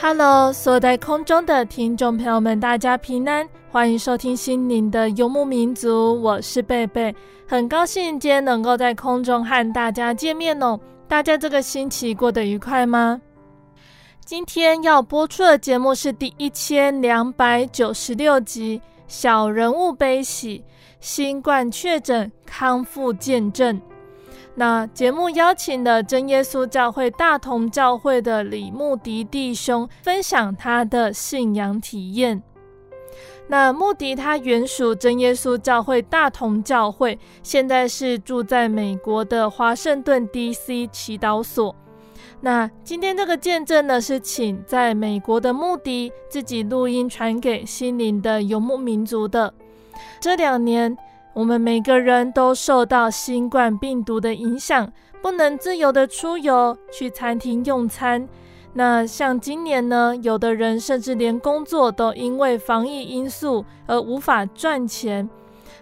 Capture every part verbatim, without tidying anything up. Hello， 所在空中的听众朋友们，大家平安，欢迎收听心灵的游牧民族，我是贝贝，很高兴今天能够在空中和大家见面哦。大家这个星期过得愉快吗？今天要播出的节目是第一千两百九十六集《小人物悲喜》，新冠确诊康复见证。那节目邀请了真耶稣教会大同教会的李穆迪弟兄分享他的信仰体验。那穆迪他原属真耶稣教会大同教会，现在是住在美国的华盛顿 D C 祈祷所。那今天这个见证呢，是请在美国的穆迪自己录音传给心灵的游牧民族的。这两年我们每个人都受到新冠病毒的影响，不能自由的出游，去餐厅用餐。那像今年呢，有的人甚至连工作都因为防疫因素而无法赚钱，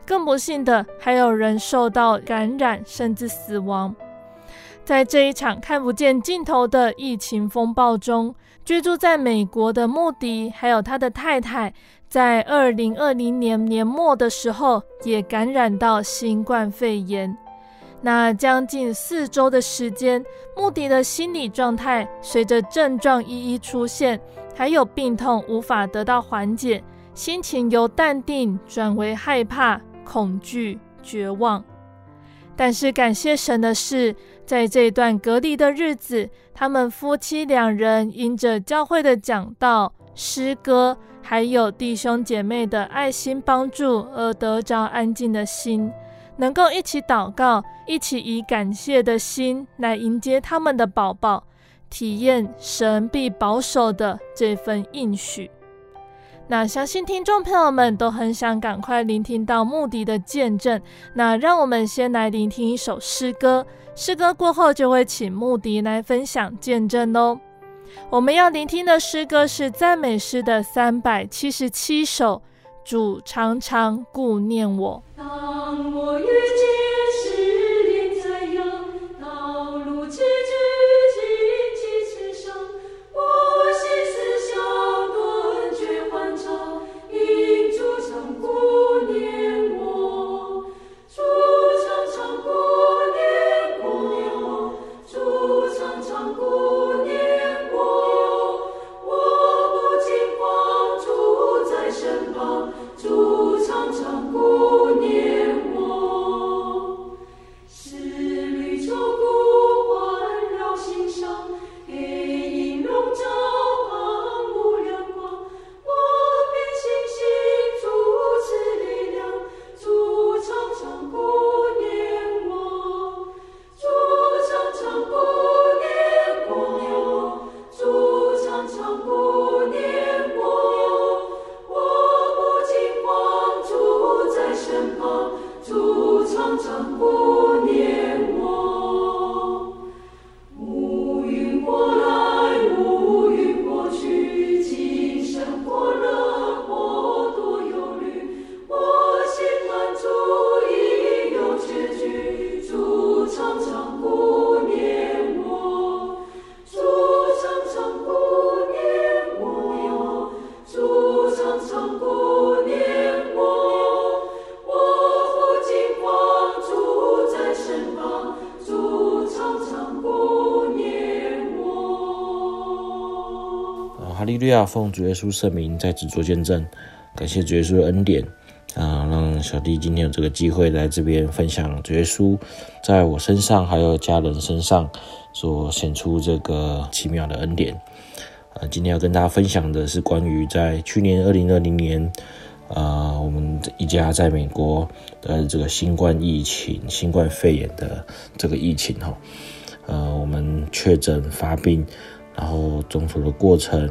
更不幸的还有人受到感染甚至死亡。在这一场看不见尽头的疫情风暴中，居住在美国的穆迪还有他的太太在二零二零年年末的时候也感染到新冠肺炎。那将近四周的时间，穆迪的心理状态随着症状一一出现，还有病痛无法得到缓解，心情由淡定转为害怕、恐惧、绝望。但是感谢神的是，在这段隔离的日子，他们夫妻两人因着教会的讲道、诗歌还有弟兄姐妹的爱心帮助而得着安静的心，能够一起祷告，一起以感谢的心来迎接他们的宝宝，体验神必保守的这份应许。那相信听众朋友们都很想赶快聆听到穆迪的见证，那让我们先来聆听一首诗歌，诗歌过后就会请穆迪来分享见证哦。我们要聆听的诗歌是赞美诗的三百七十七首，主常常顾念我。当我遇见失恋在阳，道路崎岖荆棘刺伤，我心思想断绝欢畅，因主常顾念我，主常常顾念我，主常常顾念我。主常常顾念我。哈利路亚，奉主耶稣圣名在此做见证，感谢主耶稣的恩典啊，让小弟今天有这个机会来这边分享主耶稣在我身上还有家人身上所显出这个奇妙的恩典啊。今天要跟大家分享的是关于在去年二零二零年啊、呃，我们一家在美国的这个新冠疫情、新冠肺炎的这个疫情哈，呃，我们确诊发病，然后中途的过程，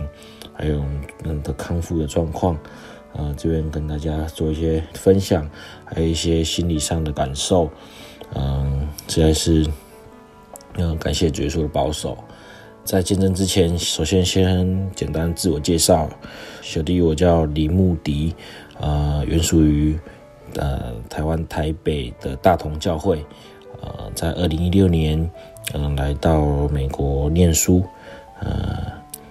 还有我们的康复的状况，呃，这边跟大家做一些分享，还有一些心理上的感受，嗯、呃，实在是要感谢主耶稣的保守。在见证之前，首先先简单自我介绍。小弟我叫李慕迪，呃，原属于呃台湾台北的大同教会，呃，在二零一六年，嗯、呃，来到美国念书，呃，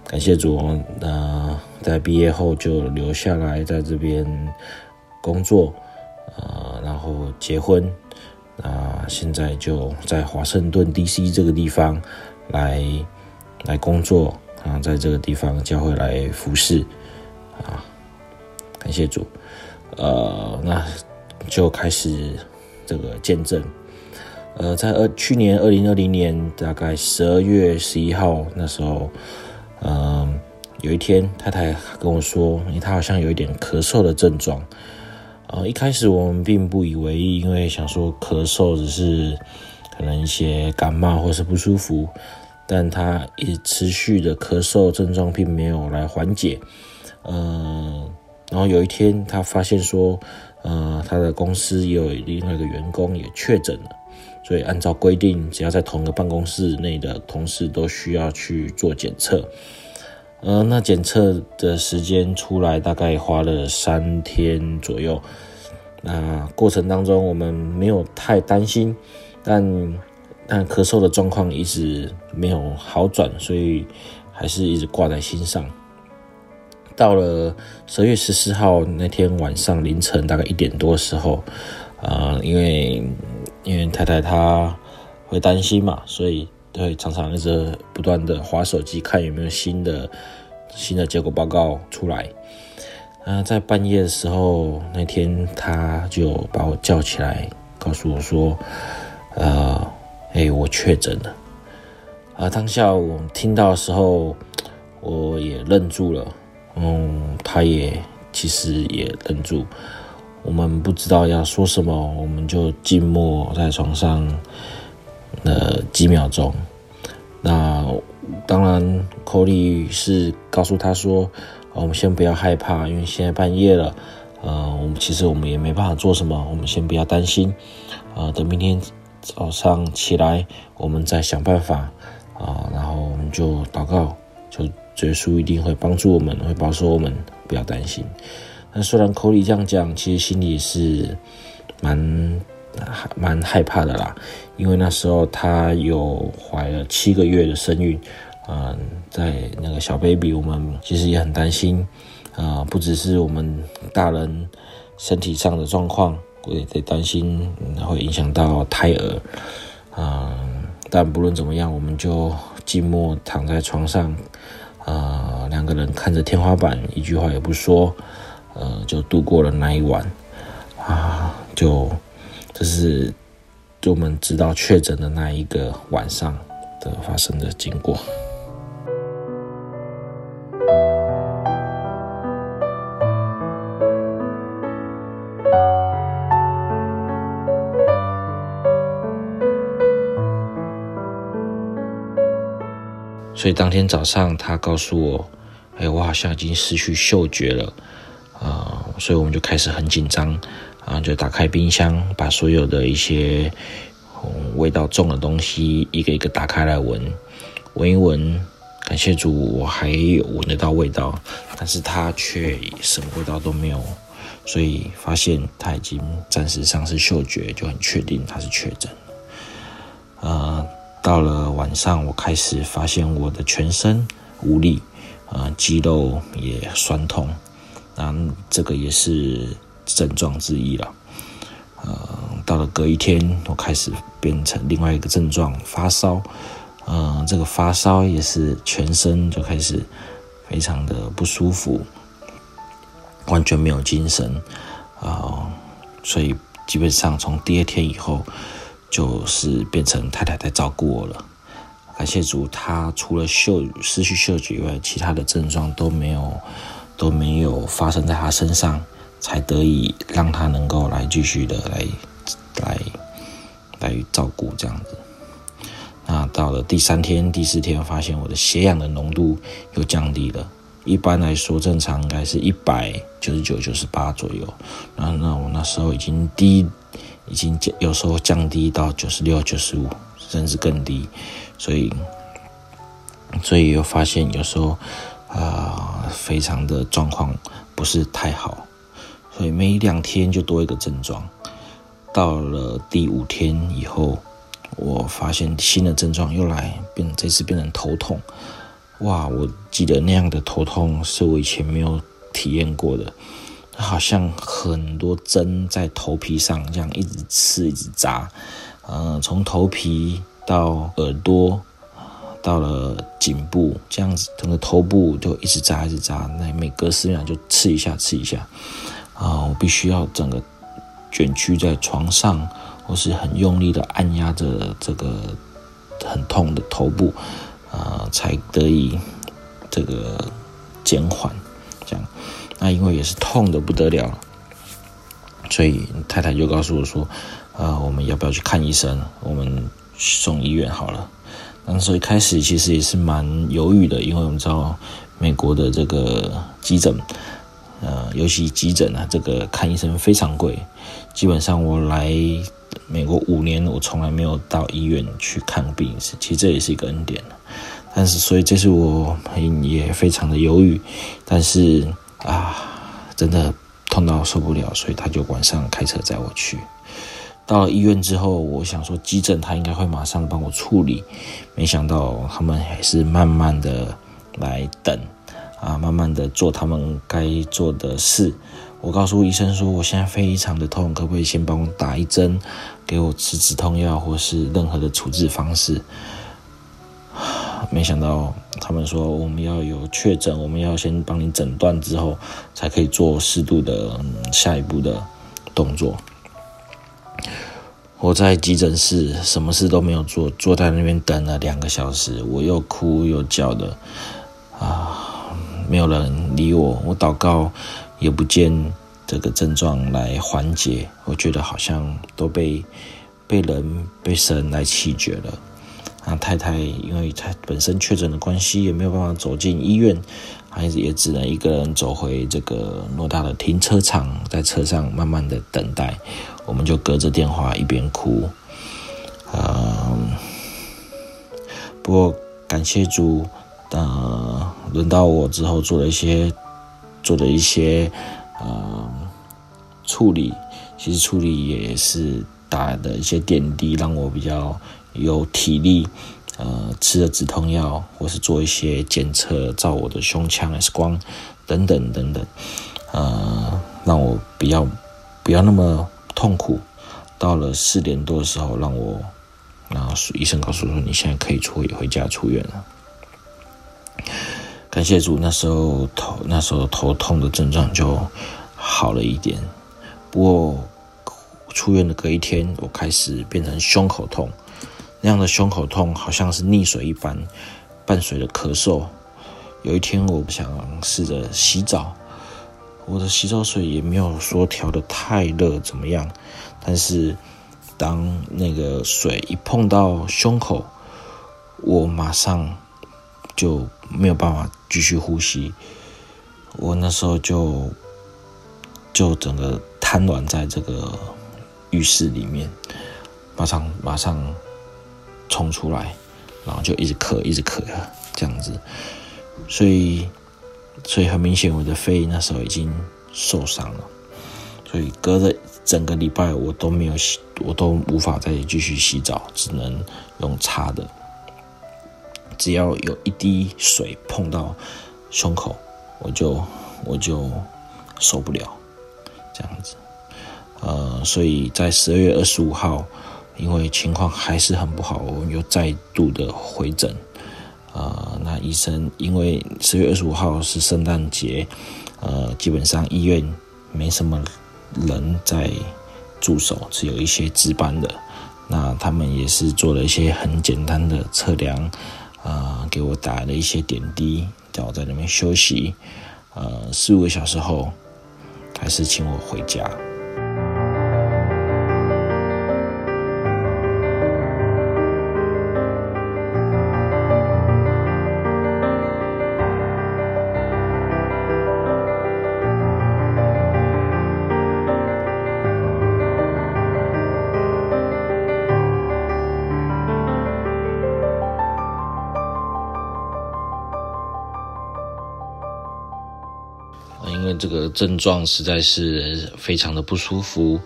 感谢主，呃，在毕业后就留下来在这边工作，呃，然后结婚，啊、呃，现在就在华盛顿 D C 这个地方来。来工作啊，在这个地方教会来服侍啊，感谢主。呃，那就开始这个见证。呃，在二去年二零二零年大概十二月十一号那时候，嗯、呃，有一天太太跟我说，她好像有一点咳嗽的症状。呃，一开始我们并不以为意，因为想说咳嗽只是可能一些感冒或是不舒服。但他一持续的咳嗽症状并没有来缓解，呃，然后有一天他发现说，呃，他的公司也有另外一个员工也确诊了，所以按照规定，只要在同一个办公室内的同事都需要去做检测，呃，那检测的时间出来大概花了三天左右，那过程当中我们没有太担心，但。但咳嗽的状况一直没有好转，所以还是一直挂在心上。到了十二月十四号那天晚上凌晨大概一点多的时候，呃，因为因为太太她会担心嘛，所以会常常一直不断的滑手机看有没有新的新的结果报告出来。啊、呃，在半夜的时候，那天她就把我叫起来，告诉我说，呃。哎、欸，我确诊了！啊，当下我听到的时候，我也愣住了。嗯，他也其实也愣住。我们不知道要说什么，我们就静默在床上，呃，几秒钟。那当然，口里是告诉他说、啊：“我们先不要害怕，因为现在半夜了。呃，我们其实我们也没办法做什么，我们先不要担心。啊、呃，等明天。”早上起来，我们再想办法啊，然后我们就祷告，就耶稣一定会帮助我们，会保守我们，不要担心。那虽然口里这样讲，其实心里是蛮蛮害怕的啦，因为那时候她有怀了七个月的身孕，嗯，在那个小 baby， 我们其实也很担心啊、呃，不只是我们大人身体上的状况。我也在担心会影响到胎儿，嗯，但不论怎么样，我们就静默躺在床上，呃，两个人看着天花板，一句话也不说，呃，就度过了那一晚，啊，就这是就我们知道确诊的那一个晚上的发生的经过。所以当天早上，他告诉我：“哎、欸，我好像已经失去嗅觉了，啊、呃！”所以我们就开始很紧张，啊，就打开冰箱，把所有的一些、嗯、味道重的东西一个一个打开来闻，闻一闻。感谢主，我还闻得到味道，但是他却什么味道都没有，所以发现他已经暂时丧失嗅觉，就很确定他是确诊了，呃。到了晚上，我开始发现我的全身无力，啊、呃，肌肉也酸痛，那这个也是症状之一了。呃，到了隔一天，我开始变成另外一个症状，发烧。嗯、呃，这个发烧也是全身就开始非常的不舒服，完全没有精神啊、呃，所以基本上从第二天以后，就是变成太太在照顾我了。感谢主，她除了嗅失去嗅觉以外，其他的症状都没有都没有发生在她身上，才得以让她能够来继续的来来来照顾这样子。那到了第三天、第四天，发现我的血氧的浓度又降低了。一般来说，正常应该是一百九十九、九十八左右。那那我那时候已经低，已经有时候降低到九十六、九十五，甚至更低。所以，所以又发现有时候，呃，非常的状况不是太好。所以每两天就多一个症状。到了第五天以后，我发现新的症状又来，变这次变成头痛。哇，我记得那样的头痛是我以前没有体验过的，好像很多针在头皮上这样一直刺一直扎，呃，从头皮到耳朵，到了颈部，这样子整个头部都一直扎一直扎，那每隔十秒就刺一下刺一下，啊、呃，我必须要整个卷曲在床上。我是很用力的按压着这个很痛的头部，呃，才得以这个减缓。这样，那因为也是痛的不得了，所以太太就告诉我说，呃，我们要不要去看医生？我们送医院好了。那时候一开始其实也是蛮犹豫的，因为我们知道美国的这个急诊。呃，尤其急诊啊，这个看医生非常贵。基本上我来美国五年，我从来没有到医院去看病一次，其实这也是一个恩典。但是，所以这次我也非常的犹豫，但是啊，真的痛到受不了，所以他就晚上开车载我去。到了医院之后，我想说急诊他应该会马上帮我处理，没想到他们还是慢慢的来等。啊，慢慢的做他们该做的事。我告诉医生说，我现在非常的痛，可不可以先帮我打一针，给我吃止痛药或是任何的处置方式？没想到他们说，我们要有确诊，我们要先帮你诊断之后，才可以做适度的、嗯、下一步的动作。我在急诊室什么事都没有做，坐在那边等了两个小时，我又哭又叫的，啊。没有人理我，我祷告也不见这个症状来缓解，我觉得好像都被被人被神来弃绝了。那太太因为她本身确诊的关系，也没有办法走进医院，她也只能一个人走回这个偌大的停车场，在车上慢慢的等待。我们就隔着电话一边哭，呃，不过感谢主。呃，轮到我之后做了一些，做了一些，呃，处理。其实处理也是打的一些点滴，让我比较有体力。呃，吃了止痛药，或是做一些检测，照我的胸腔 X 光等等等等。呃，让我比较不要那么痛苦。到了四点多的时候，让我，然后医生告诉我说，你现在可以出回家出院了。感谢主，那时候头那时候头痛的症状就好了一点。不过出院的隔一天，我开始变成胸口痛，那样的胸口痛好像是溺水一般，伴随着咳嗽。有一天，我想试着洗澡，我的洗澡水也没有说调得太热怎么样，但是当那个水一碰到胸口，我马上就没有办法继续呼吸，我那时候就就整个瘫软在这个浴室里面，马上马上冲出来，然后就一直咳一直咳这样子，所以所以很明显我的肺那时候已经受伤了，所以隔着整个礼拜我都没有洗，我都无法再继续洗澡，只能用擦的。只要有一滴水碰到胸口，我就我就受不了这样子，呃，所以在十二月二十五号，因为情况还是很不好，我又再度的回诊，呃，那医生因为十月二十五号是圣诞节，呃，基本上医院没什么人在驻守，只有一些值班的。那他们也是做了一些很简单的测量，呃，给我打了一些点滴，叫我在那边休息。呃，四五个小时后，还是请我回家。因为这个症状实在是非常的不舒服，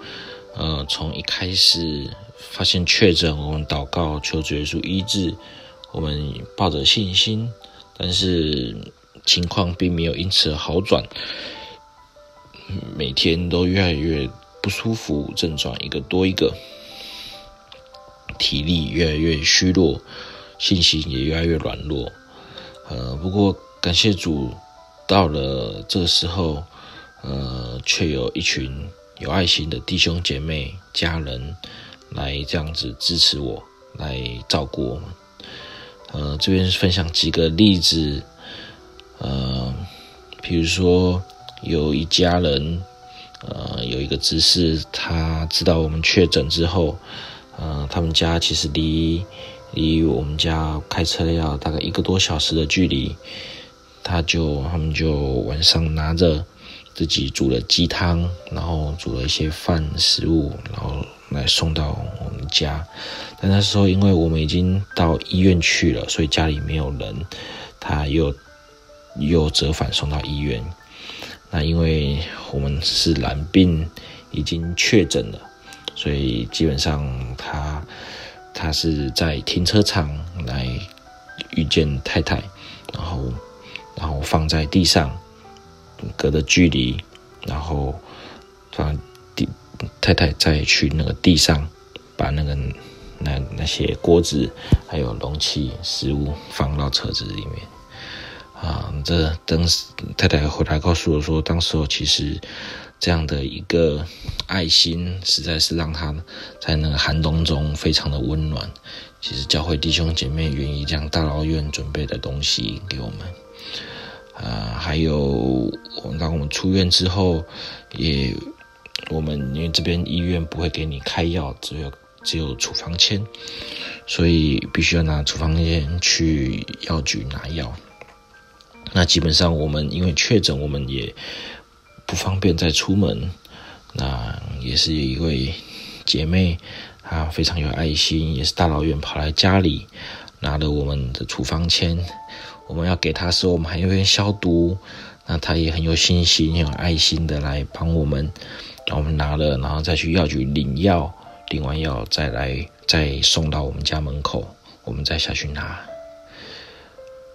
呃，从一开始发现确诊，我们祷告求主耶稣医治，我们抱着信心，但是情况并没有因此好转，每天都越来越不舒服，症状一个多一个，体力越来越虚弱，信心也越来越软弱，呃，不过感谢主。到了这个时候，呃，却有一群有爱心的弟兄姐妹、家人来这样子支持我，来照顾我们。呃，这边分享几个例子，呃，比如说有一家人，呃，有一个执事，他知道我们确诊之后，呃，他们家其实离离我们家开车要大概一个多小时的距离。他就他们就晚上拿着自己煮了鸡汤，然后煮了一些饭食物，然后来送到我们家。但那时候因为我们已经到医院去了，所以家里没有人，他又又折返送到医院。那因为我们是染病已经确诊了，所以基本上他他是在停车场来遇见太太，然后。然后放在地上，隔着距离，然后放地太太再去那个地上，把那个那那些锅子还有容器食物放到车子里面。啊，这当时太太回来告诉我说，当时候其实这样的一个爱心，实在是让她在那个寒冬中非常的温暖。其实教会弟兄姐妹愿意将大老远准备的东西给我们。呃，还有，当我们出院之后，也我们因为这边医院不会给你开药，只有只有处方签，所以必须要拿处方签去药局拿药。那基本上我们因为确诊，我们也不方便再出门。那也是有一位姐妹，她非常有爱心，也是大老远跑来家里拿了我们的处方签。我们要给他的时候，我们还会消毒，那他也很有信心、很有爱心的来帮我们。然后我们拿了，然后再去药局领药，领完药再来，再送到我们家门口，我们再下去拿。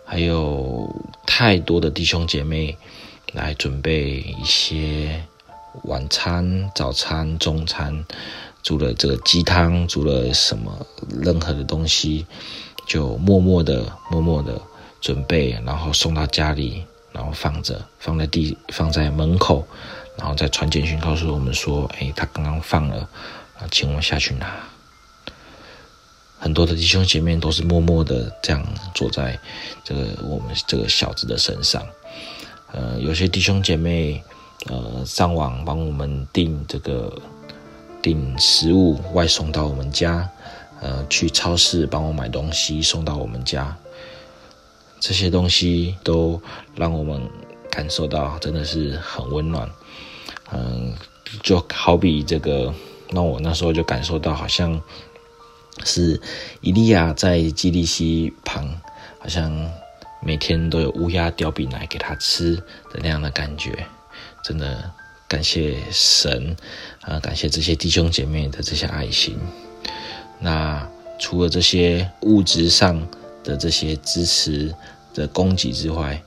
还有太多的弟兄姐妹来准备一些晚餐、早餐、中餐，煮了这个鸡汤，煮了什么任何的东西，就默默的、默默的。准备，然后送到家里，然后放着，放在地，放在门口，然后再传简讯告诉我们说，哎，他刚刚放了，啊，请我们下去拿。很多的弟兄姐妹都是默默的这样坐在这个我们这个小子的身上。呃，有些弟兄姐妹，呃，上网帮我们订这个订食物外送到我们家，呃，去超市帮我买东西送到我们家。这些东西都让我们感受到真的是很温暖，嗯，就好比这个，让我那时候就感受到好像是以利亚在基利溪旁，好像每天都有乌鸦叼饼来给他吃的那样的感觉。真的感谢神，啊、呃，感谢这些弟兄姐妹的这些爱心。那除了这些物质上的这些支持的供给之外，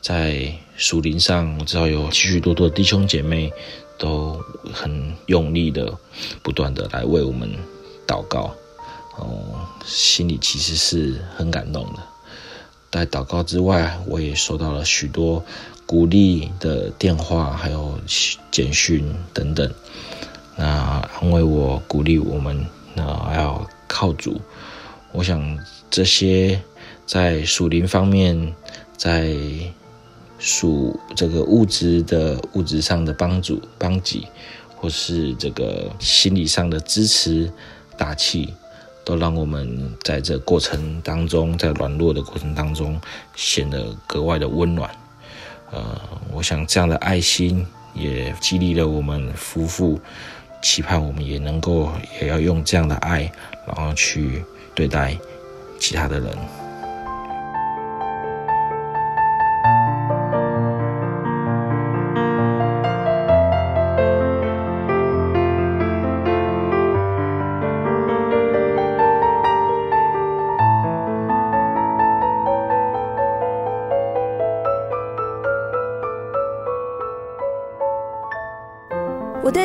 在属灵上，我知道有许许多多的弟兄姐妹都很用力的、不断的来为我们祷告，哦，心里其实是很感动的。在祷告之外，我也收到了许多鼓励的电话，还有简讯等等，那安慰我，鼓励我们，那要靠主。我想这些在属灵方面，在属这个物质的物质上的帮助、帮给，或是这个心理上的支持、打气，都让我们在这过程当中，在软弱的过程当中，显得格外的温暖。呃，我想这样的爱心也激励了我们夫妇，期盼我们也能够也要用这样的爱，然后去对待其他的人。我对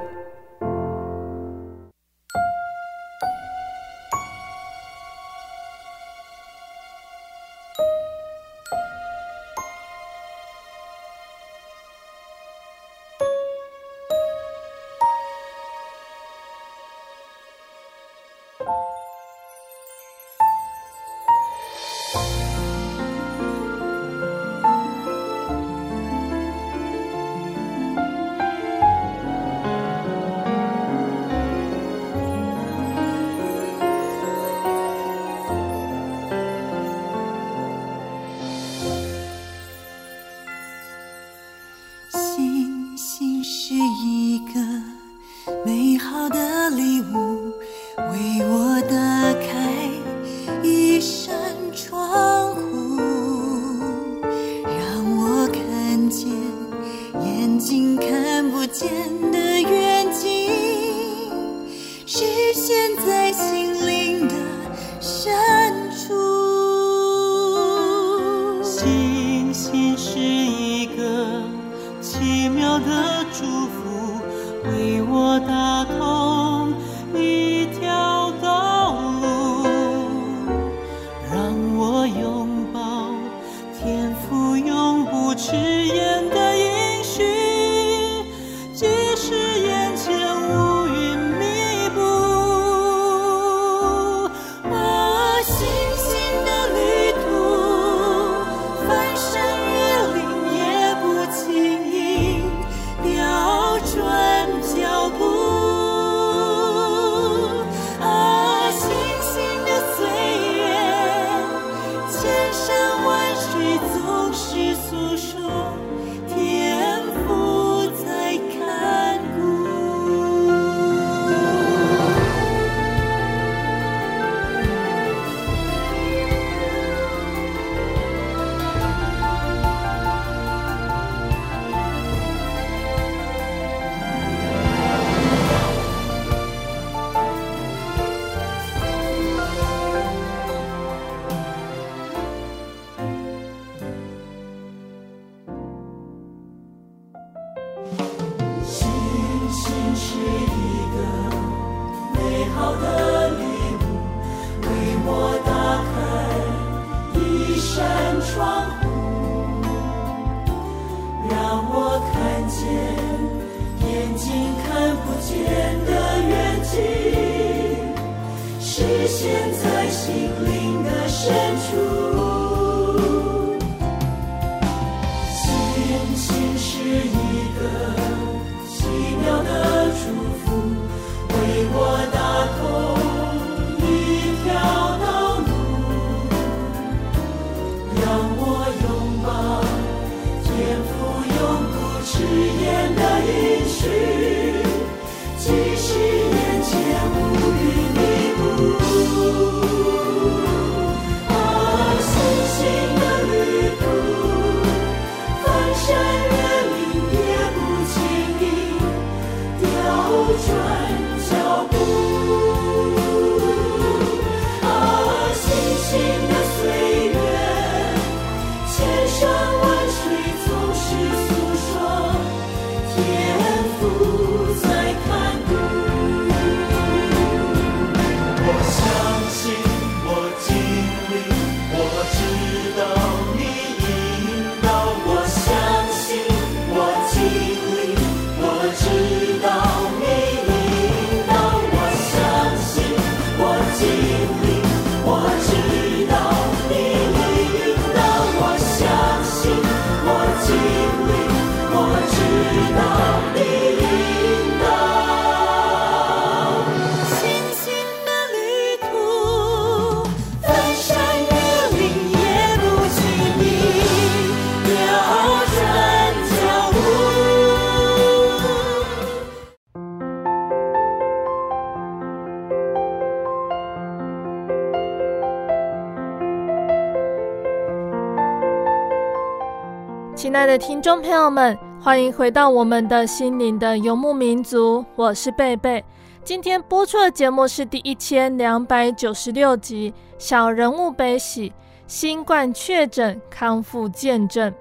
亲爱的听众朋友们，欢迎回到我们的心灵的游牧民族，我是贝贝。今天播出的节目是第一千两百九十六集，小人物悲喜，新冠确诊康复见证。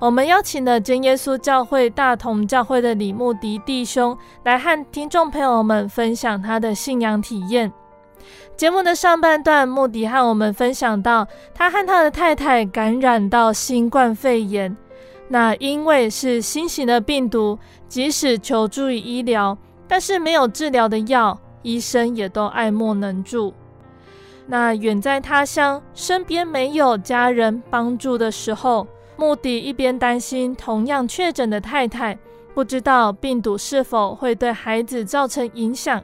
我们邀请了真耶稣教会大同教会的李牧迪弟兄来和听众朋友们分享他的信仰体验。节目的上半段，牧迪和我们分享到他和他的太太感染到新冠肺炎，那因为是新型的病毒，即使求助于医疗，但是没有治疗的药，医生也都爱莫能助。那远在他乡，身边没有家人帮助的时候，穆迪一边担心同样确诊的太太，不知道病毒是否会对孩子造成影响，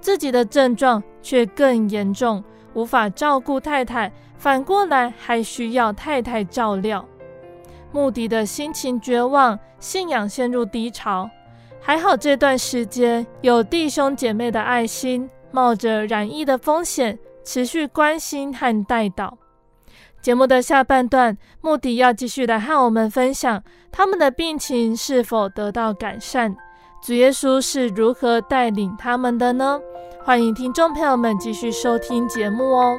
自己的症状却更严重，无法照顾太太，反过来还需要太太照料。穆迪的心情绝望，信仰陷入低潮。还好这段时间有弟兄姐妹的爱心，冒着染疫的风险持续关心和带导。节目的下半段，穆迪要继续来和我们分享他们的病情是否得到改善，主耶稣是如何带领他们的呢？欢迎听众朋友们继续收听节目哦。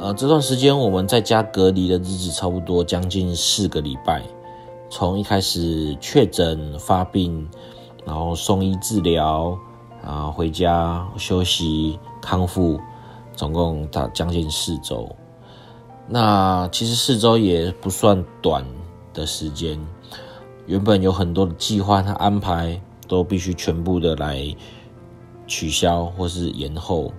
呃，这段时间我们在家隔离的日子差不多将近四个礼拜，从一开始确诊发病，然后送医治疗，然后回家休息康复，总共将近四周。那其实四周也不算短的时间，原本有很多的计划和安排都必须全部的来取消或是延后，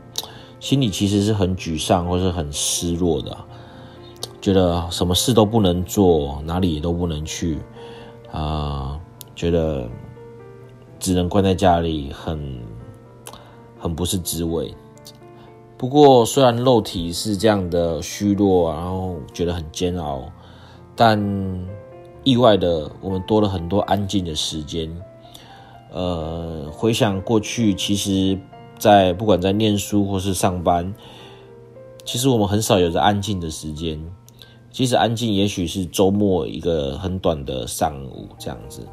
心里其实是很沮丧或是很失落的，觉得什么事都不能做，哪里也都不能去，啊、呃，觉得只能关在家里，很很不是滋味。不过，虽然肉体是这样的虚弱，然后觉得很煎熬，但意外的，我们多了很多安静的时间。呃，回想过去，其实。在不管在念书或是上班，其实我们很少有着安静的时间。其实安静也许是周末一个很短的上午这样子。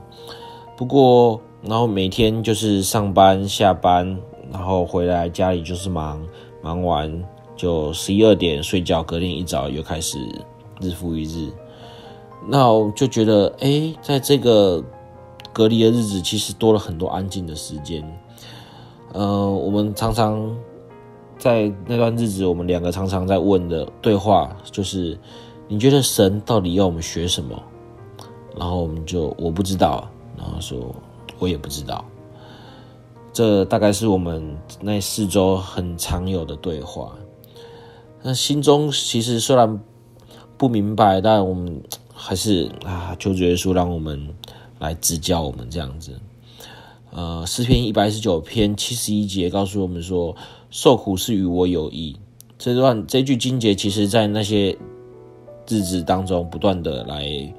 不过，然后每天就是上班、下班，然后回来家里就是忙，忙完就十一二点睡觉，隔天一早又开始日复一日。那我就觉得，哎，在这个隔离的日子，其实多了很多安静的时间。呃，我们常常在那段日子，我们两个常常在问的对话就是：你觉得神到底要我们学什么？然后我们就我不知道，然后说我也不知道。这大概是我们那四周很常有的对话。那心中其实虽然不明白，但我们还是啊，求主耶稣让我们来指教我们这样子。呃，诗篇一百一十九篇七十一节告诉我们说，受苦是与我有益。这段这句经节其实在那些日子当中不断的来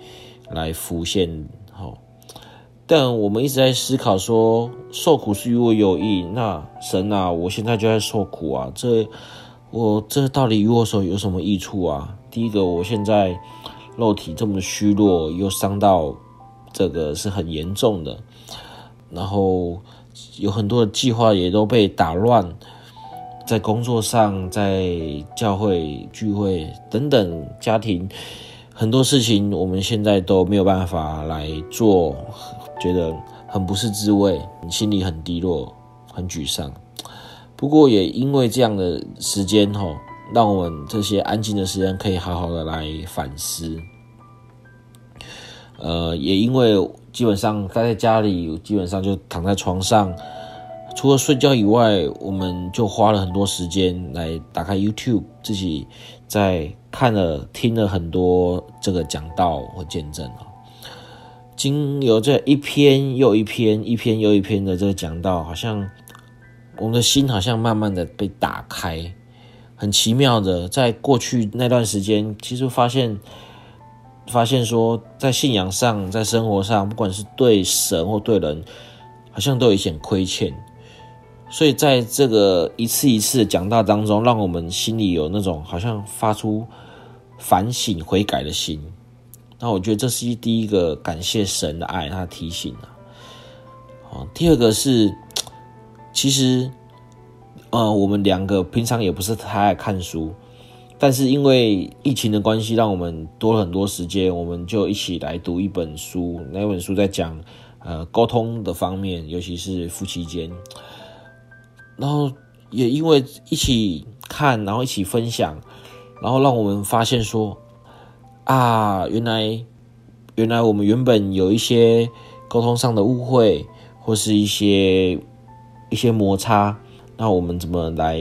来浮现、哦、但我们一直在思考说，受苦是与我有益，那神啊，我现在就在受苦啊，这我这到底与我所有什么益处啊？第一个，我现在肉体这么虚弱，又伤到这个是很严重的，然后有很多的计划也都被打乱，在工作上，在教会聚会等等，家庭很多事情我们现在都没有办法来做，觉得很不是滋味，心里很低落，很沮丧。不过也因为这样的时间、哦、让我们这些安静的时间可以好好的来反思，呃，也因为基本上待在家里，基本上就躺在床上，除了睡觉以外，我们就花了很多时间来打开 YouTube， 自己在看了、听了很多这个讲道和见证啊。经由这一篇又一篇、一篇又一篇的这个讲道，好像我们的心好像慢慢的被打开，很奇妙的，在过去那段时间，其实发现。发现说，在信仰上，在生活上，不管是对神或对人，好像都有一些亏欠。所以在这个一次一次的讲道当中，让我们心里有那种好像发出反省悔改的心。那我觉得这是第一个感谢神的爱，他的提醒啊。好，第二个是，其实，呃，我们两个平常也不是太爱看书。但是因为疫情的关系，让我们多了很多时间，我们就一起来读一本书。那本书在讲呃沟通的方面，尤其是夫妻间。然后也因为一起看，然后一起分享，然后让我们发现说，啊，原来原来我们原本有一些沟通上的误会，或是一些一些摩擦，那我们怎么来？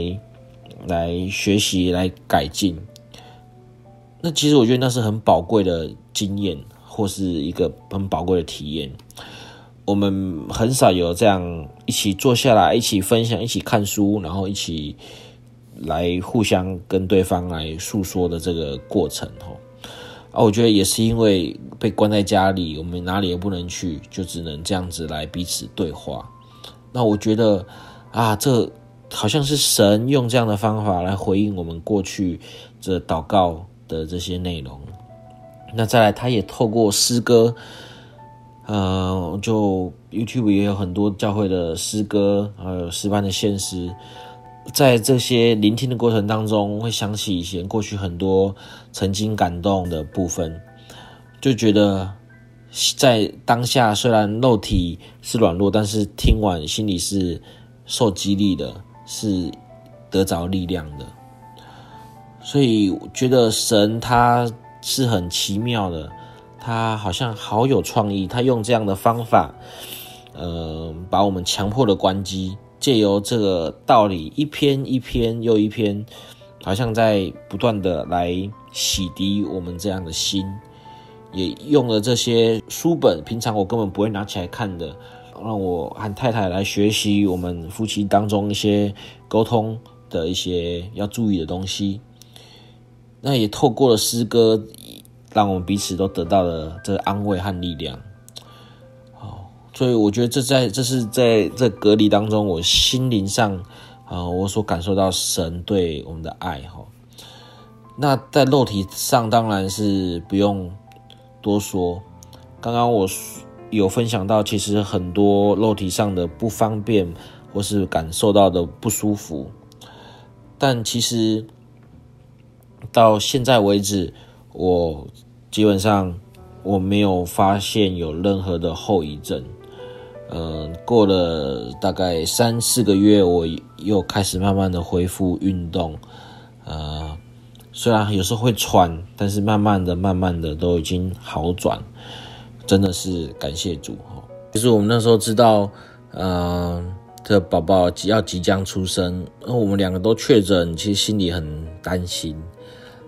来学习，来改进。那其实我觉得那是很宝贵的经验，或是一个很宝贵的体验。我们很少有这样一起坐下来，一起分享，一起看书，然后一起来互相跟对方来诉说的这个过程哦。啊，我觉得也是因为被关在家里，我们哪里也不能去，就只能这样子来彼此对话。那我觉得啊，这。好像是神用这样的方法来回应我们过去这祷告的这些内容。那再来，他也透过诗歌，呃，就 YouTube 也有很多教会的诗歌，还有诗班的献诗，在这些聆听的过程当中，会想起以前过去很多曾经感动的部分，就觉得。在当下虽然肉体是软弱，但是听完心里是受激励的，是得着力量的，所以我觉得神他是很奇妙的，他好像好有创意，他用这样的方法，呃，把我们强迫的关机，借由这个道理一篇一篇又一篇，好像在不断的来洗涤我们这样的心，也用了这些书本，平常我根本不会拿起来看的。让我和太太来学习我们夫妻当中一些沟通的一些要注意的东西。那也透过了诗歌，让我们彼此都得到了这个安慰和力量。好，所以我觉得这在这是在这隔离当中，我心灵上啊、呃，我所感受到神对我们的爱哈。那在肉体上当然是不用多说，刚刚我。有分享到，其实很多肉体上的不方便，或是感受到的不舒服，但其实到现在为止，我基本上我没有发现有任何的后遗症。嗯、呃，过了大概三四个月，我又开始慢慢的恢复运动。呃，虽然有时候会喘，但是慢慢的、慢慢的都已经好转。真的是感谢主哈！其实我们那时候知道，呃，这宝宝要即将出生，那我们两个都确诊，其实心里很担心。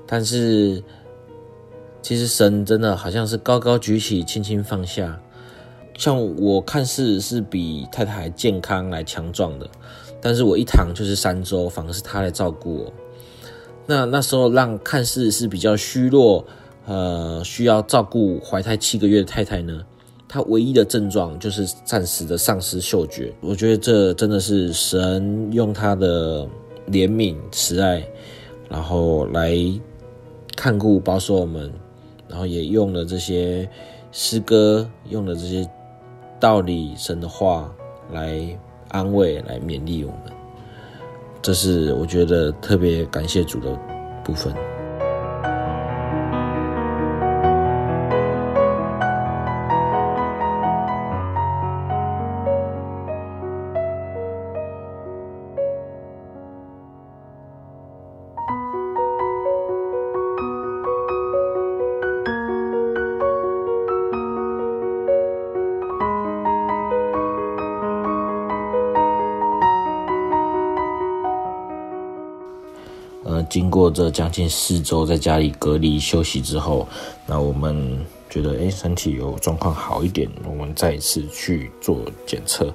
但是，其实神真的好像是高高举起，轻轻放下。像我看似是比太太还健康来强壮的，但是我一躺就是三周，反而是她来照顾我。那那时候让看似是比较虚弱。呃，需要照顾怀胎七个月的太太呢，她唯一的症状就是暂时的丧失嗅觉。我觉得这真的是神用他的怜悯慈爱，然后来看顾保守我们，然后也用了这些诗歌，用了这些道理神的话来安慰来勉励我们。这是我觉得特别感谢主的部分。经过这将近四周在家里隔离休息之后，那我们觉得诶身体有状况好一点，我们再一次去做检测。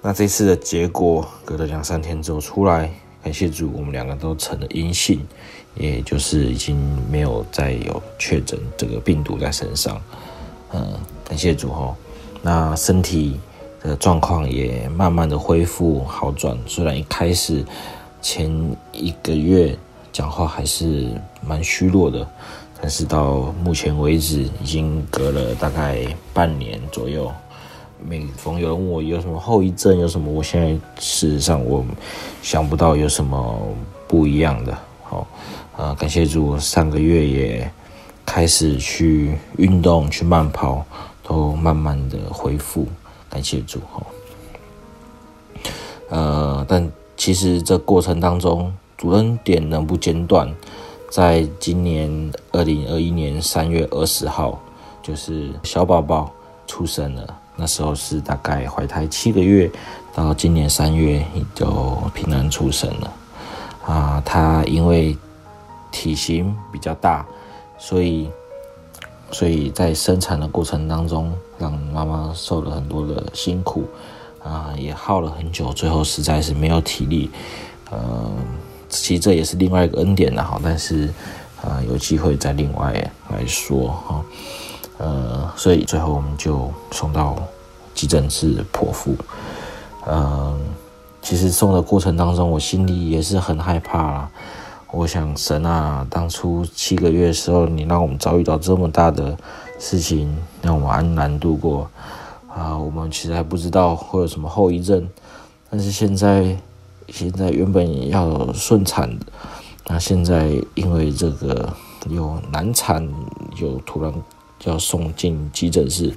那这次的结果隔了两三天之后出来，感谢主，我们两个都呈了阴性，也就是已经没有再有确诊这个病毒在身上。嗯，感谢主吼。那身体的状况也慢慢的恢复好转，虽然一开始前一个月讲话还是蛮虚弱的，但是到目前为止已经隔了大概半年左右。每逢有人问我有什么后遗症，有什么，我现在事实上我想不到有什么不一样的。好，呃，感谢主，上个月也开始去运动，去慢跑，都慢慢的恢复，感谢主。好，呃，但其实这过程当中，主恩典能不间断。在今年二零二一年三月二十号，就是小宝宝出生了。那时候是大概怀胎七个月，到今年三月就平安出生了。啊，他因为体型比较大，所以所以在生产的过程当中，让妈妈受了很多的辛苦，啊，也耗了很久，最后实在是没有体力。呃，其实这也是另外一个恩典啦，但是啊、呃，有机会再另外来说哈。哦呃，所以最后我们就送到急诊室剖腹。呃，其实送的过程当中，我心里也是很害怕啦。我想神啊，当初七个月的时候，你让我们遭遇到这么大的事情，让我们安然度过啊、呃。我们其实还不知道会有什么后遗症，但是现在，现在原本要顺产的，那现在因为这个有难产，有突然。要送进急诊室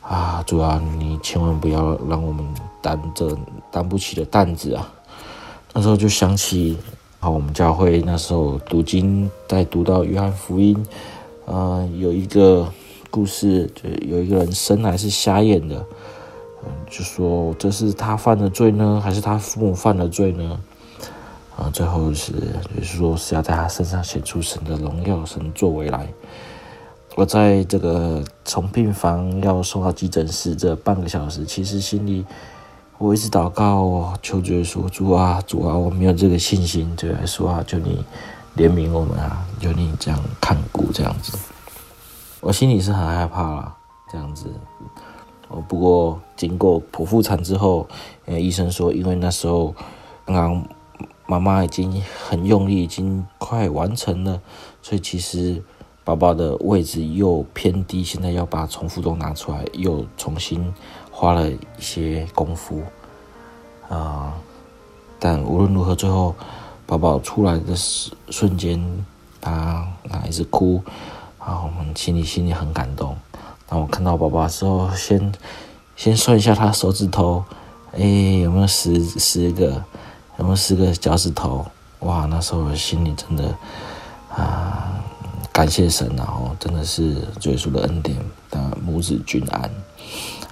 啊！主啊，你千万不要让我们担这担不起的担子啊！那时候就想起啊，我们教会那时候读经，在读到约翰福音，呃，有一个故事，就有一个人生来是瞎眼的，嗯，就说这是他犯的罪呢，还是他父母犯的罪呢？啊，最后是就是说是要在他身上显出神的荣耀、神作为来。我在这个从病房要送到急诊室这半个小时，其实心里我一直祷告，我求主说：“主啊，主啊，我没有这个信心。”对来说啊，求你怜悯我们啊，求你这样看顾这样子。我心里是很害怕啦，这样子。哦，不过经过剖腹产之后，呃，医生说，因为那时候刚刚妈妈已经很用力，已经快完成了，所以其实。宝宝的位置又偏低，现在要把从腹中拿出来，又重新花了一些功夫，啊、呃！但无论如何，最后宝宝出来的瞬间，他他一直哭，啊，我们心里心里很感动。当我看到宝宝的时候，先先算一下他手指头，哎，有没有十十个，有没有十个脚趾头？哇，那时候我心里真的啊。感谢神啊！哦，真的是主耶稣的恩典，啊，母子均安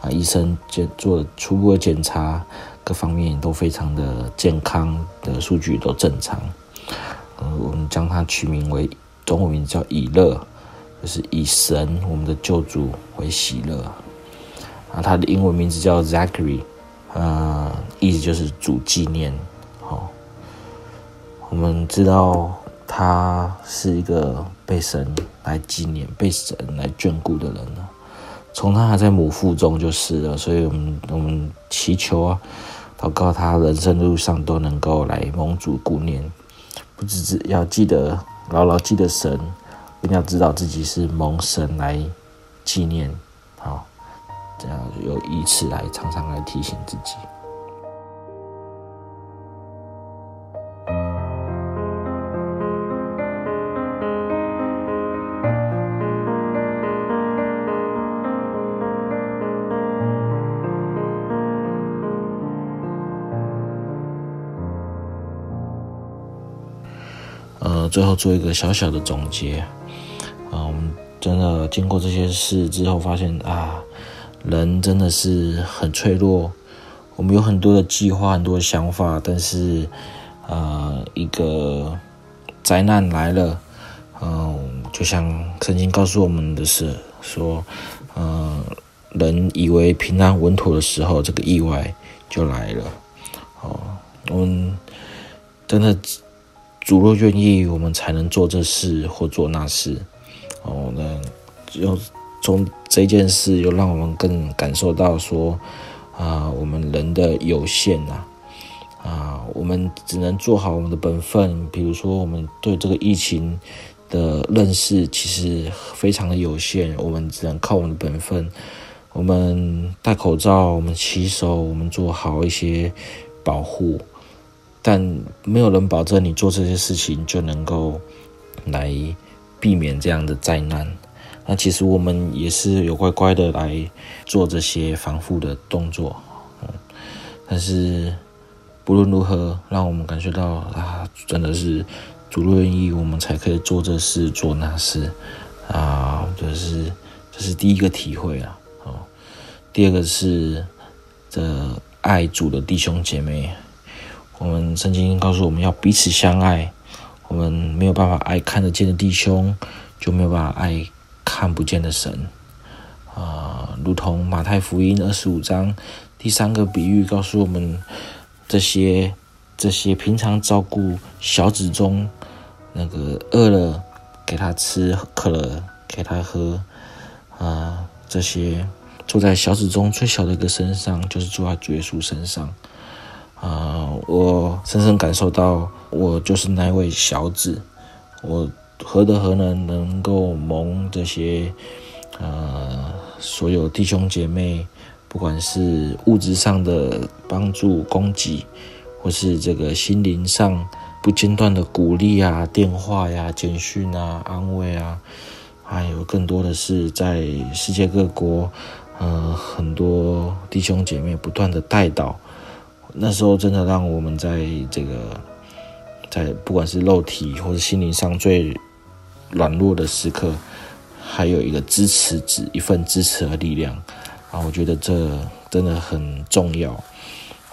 啊！医生做初步的检查，各方面都非常的健康，的数据都正常。嗯，我们将它取名为中文名叫以乐，就是以神我们的救主为喜乐啊。他的英文名字叫 Zachary， 呃，意思就是主纪念。好、哦，我们知道。他是一个被神来纪念、被神来眷顾的人了，从他还在母腹中就是了，所以我们我们祈求啊，祷告他人生路上都能够来蒙主顾念，不只是要记得牢牢记得神，更要知道自己是蒙神来纪念，好，这样有以此来常常来提醒自己。呃，最后做一个小小的总结啊、呃，我们真的经过这些事之后，发现啊，人真的是很脆弱。我们有很多的计划，很多的想法，但是啊、呃，一个灾难来了，嗯，就像圣经告诉我们的是说，嗯，人以为平安稳妥的时候，这个意外就来了。哦，我们真的主若愿意，我们才能做这事或做那事。哦，那又从这件事又让我们更感受到说，啊、呃，我们人的有限啊。啊，我们只能做好我们的本分。比如说，我们对这个疫情的认识其实非常的有限，我们只能靠我们的本分。我们戴口罩，我们洗手，我们做好一些保护，但没有人保证你做这些事情就能够来避免这样的灾难。那其实我们也是有乖乖的来做这些防护的动作，嗯、但是。不论如何，让我们感觉到啊，真的是主若愿意，我们才可以做这事做那事啊，这、就是这、就是第一个体会啊。哦，第二个是这爱主的弟兄姐妹，我们圣经告诉我们要彼此相爱，我们没有办法爱看得见的弟兄，就没有办法爱看不见的神啊。如同马太福音二十五章第三个比喻告诉我们。这些这些平常照顾小子中，那个饿了给他吃，渴了给他喝，啊、呃，这些坐在小子中最小的一个身上，就是坐在主耶稣身上。啊、呃，我深深感受到，我就是那位小子，我何德何能能够蒙这些呃所有弟兄姐妹。不管是物质上的帮助、供给，或是这个心灵上不间断的鼓励啊、电话呀、啊、简讯啊、安慰啊，还有更多的是在世界各国，呃，很多弟兄姐妹不断的带祷。那时候真的让我们在这个在不管是肉体或是心灵上最软弱的时刻，还有一个支持指一份支持和力量。啊，我觉得这真的很重要。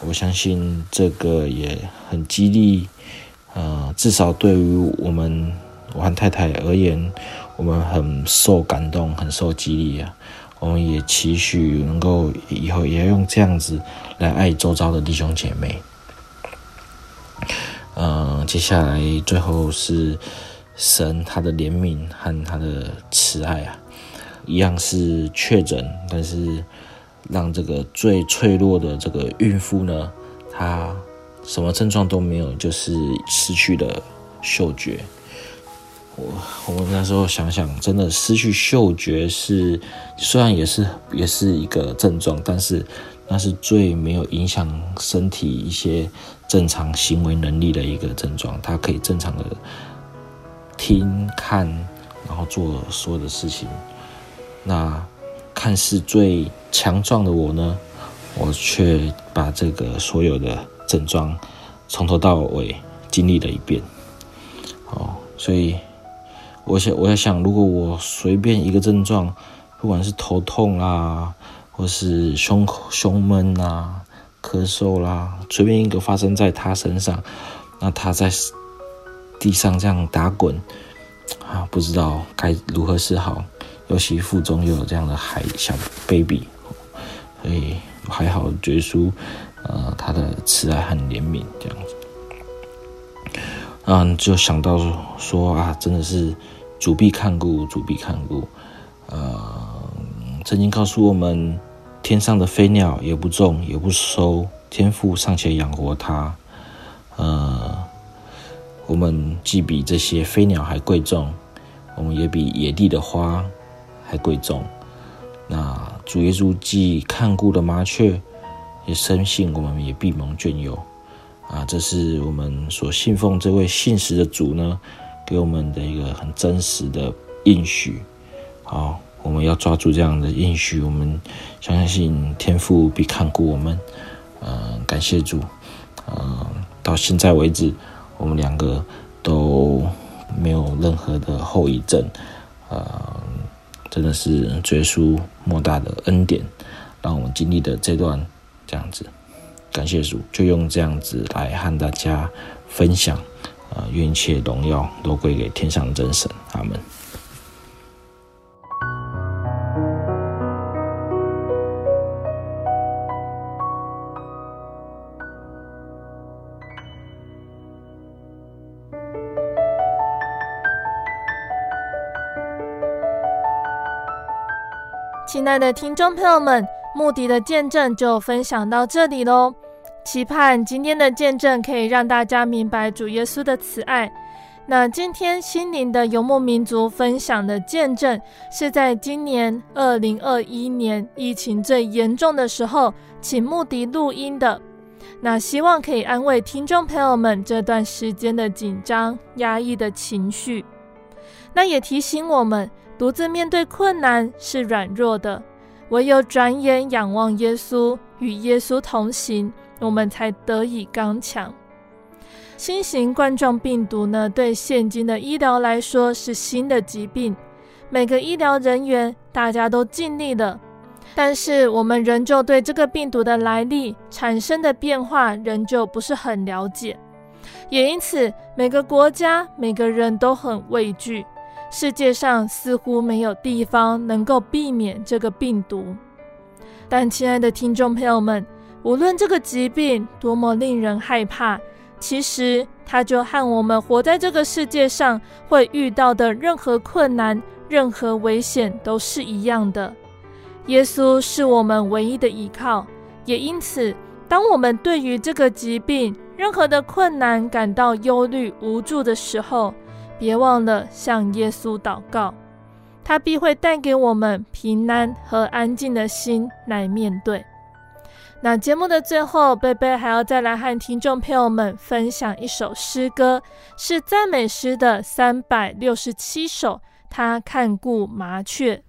我相信这个也很激励，呃，至少对于我们我和太太而言，我们很受感动，很受激励啊。我们也期许能够以后也要用这样子来爱周遭的弟兄姐妹。呃，接下来最后是神他的怜悯和他的慈爱啊。一样是确诊，但是让这个最脆弱的这个孕妇呢，她什么症状都没有，就是失去了嗅觉。我我们那时候想想，真的失去嗅觉是虽然也是也是一个症状，但是那是最没有影响身体一些正常行为能力的一个症状，它可以正常的听看，然后做所有的事情。那看似最强壮的我呢，我却把这个所有的症状从头到尾经历了一遍。哦，所以我想，我在想，如果我随便一个症状，不管是头痛啦、啊，或是胸口胸闷啦、啊、咳嗽啦、啊，随便一个发生在他身上，那他在地上这样打滚啊，不知道该如何是好。尤其腹中又有这样的孩小 baby， 所以还好耶稣，呃，他的慈爱和怜悯这样子，嗯，就想到说啊，真的是主必看顾，主必看顾。呃，圣经告诉我们，天上的飞鸟也不种也不收，天父尚且养活它。呃，我们既比这些飞鸟还贵重，我们也比野地的花。还贵重，那主耶稣既看顾了麻雀，也深信我们也必蒙眷佑啊！这是我们所信奉这位信实的主呢，给我们的一个很真实的应许。好，我们要抓住这样的应许，我们相信天父必看顾我们。嗯、呃，感谢主。嗯、呃，到现在为止，我们两个都没有任何的后遗症。呃。真的是耶稣莫大的恩典，让我们经历的这段这样子，感谢主，就用这样子来和大家分享，呃，运气荣耀都归给天上真神，阿们。亲爱的听众朋友们，穆迪的见证就分享到这里咯，期盼今天的见证可以让大家明白主耶稣的慈爱。那今天心灵的游牧民族分享的见证是在今年二零二一年疫情最严重的时候请穆迪录音的，那希望可以安慰听众朋友们这段时间的紧张压抑的情绪，那也提醒我们独自面对困难是软弱的，唯有转眼仰望耶稣，与耶稣同行，我们才得以刚强。新型冠状病毒呢，对现今的医疗来说是新的疾病，每个医疗人员大家都尽力了，但是我们仍旧对这个病毒的来历产生的变化仍旧不是很了解，也因此每个国家每个人都很畏惧，世界上似乎没有地方能够避免这个病毒。但亲爱的听众朋友们，无论这个疾病多么令人害怕，其实它就和我们活在这个世界上会遇到的任何困难任何危险都是一样的。耶稣是我们唯一的依靠，也因此当我们对于这个疾病任何的困难感到忧虑无助的时候，别忘了向耶稣祷告，他必会带给我们平安和安静的心来面对。那节目的最后，贝贝还要再来和听众朋友们分享一首诗歌，是赞美诗的三百六十七首，他看顾麻雀。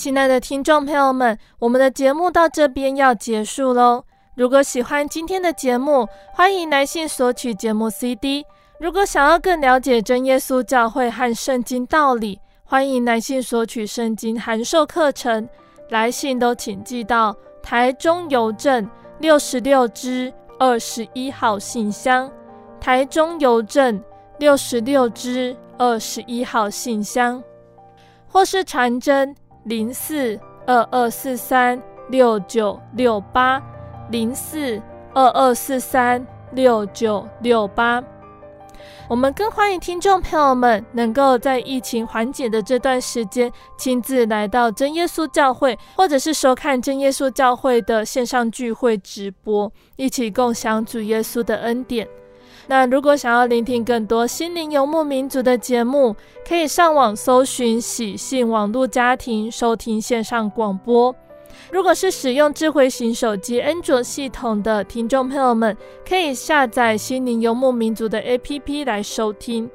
亲爱的听众朋友们，我们的节目到这边要结束咯。如果喜欢今天的节目，欢迎来信索取节目 C D。 如果想要更了解真耶稣教会和圣经道理，欢迎来信索取圣经函授课程，来信都请寄到台中邮政六十六支二十一号信箱，台中邮政六十六支二十一号信箱，或是传真零四二二四三六九六八零四二二四三六九六八。我们更欢迎听众朋友们能够在疫情缓解的这段时间亲自来到真耶稣教会，或者是收看真耶稣教会的线上聚会直播，一起共享主耶稣的恩典。那如果想要聆听更多心灵游牧民族的节目，可以上网搜寻喜信网络家庭收听线上广播。如果是使用智慧型手机安卓系统的听众朋友们，可以下载心灵游牧民族的 A P P 来收听。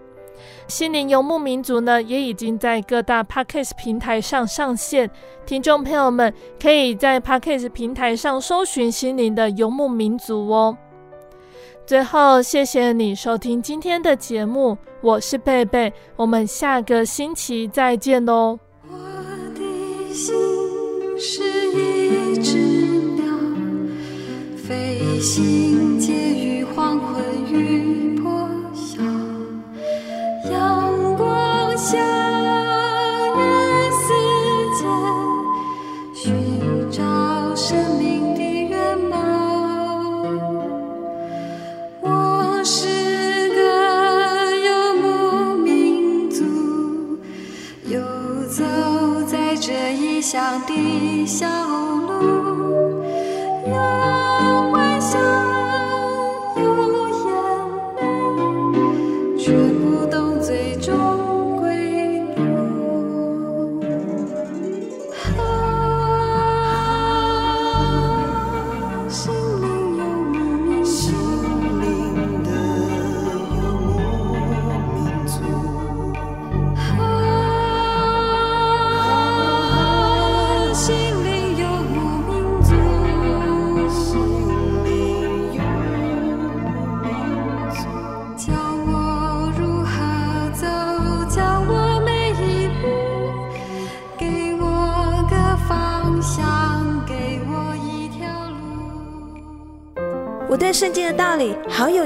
心灵游牧民族呢，也已经在各大 Podcast 平台上上线，听众朋友们可以在 Podcast 平台上搜寻心灵的游牧民族哦。最后，谢谢你收听今天的节目，我是贝贝，我们下个星期再见哦。我的心是一只鸟，飞行介于黄昏与破晓，阳光下人世间，寻找生命的原貌。我是个游牧民族，游走在这异乡的小路，有欢笑，有眼泪，却不懂最终归路。啊，心灵游牧民族，心灵的游牧民族。啊，心。我对圣经的道理好有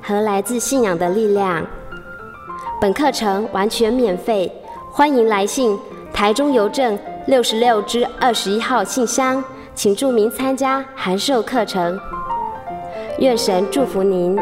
和来自信仰的力量。本课程完全免费，欢迎来信台中邮政六十六支二十一号信箱，请注明参加函授课程。愿神祝福您。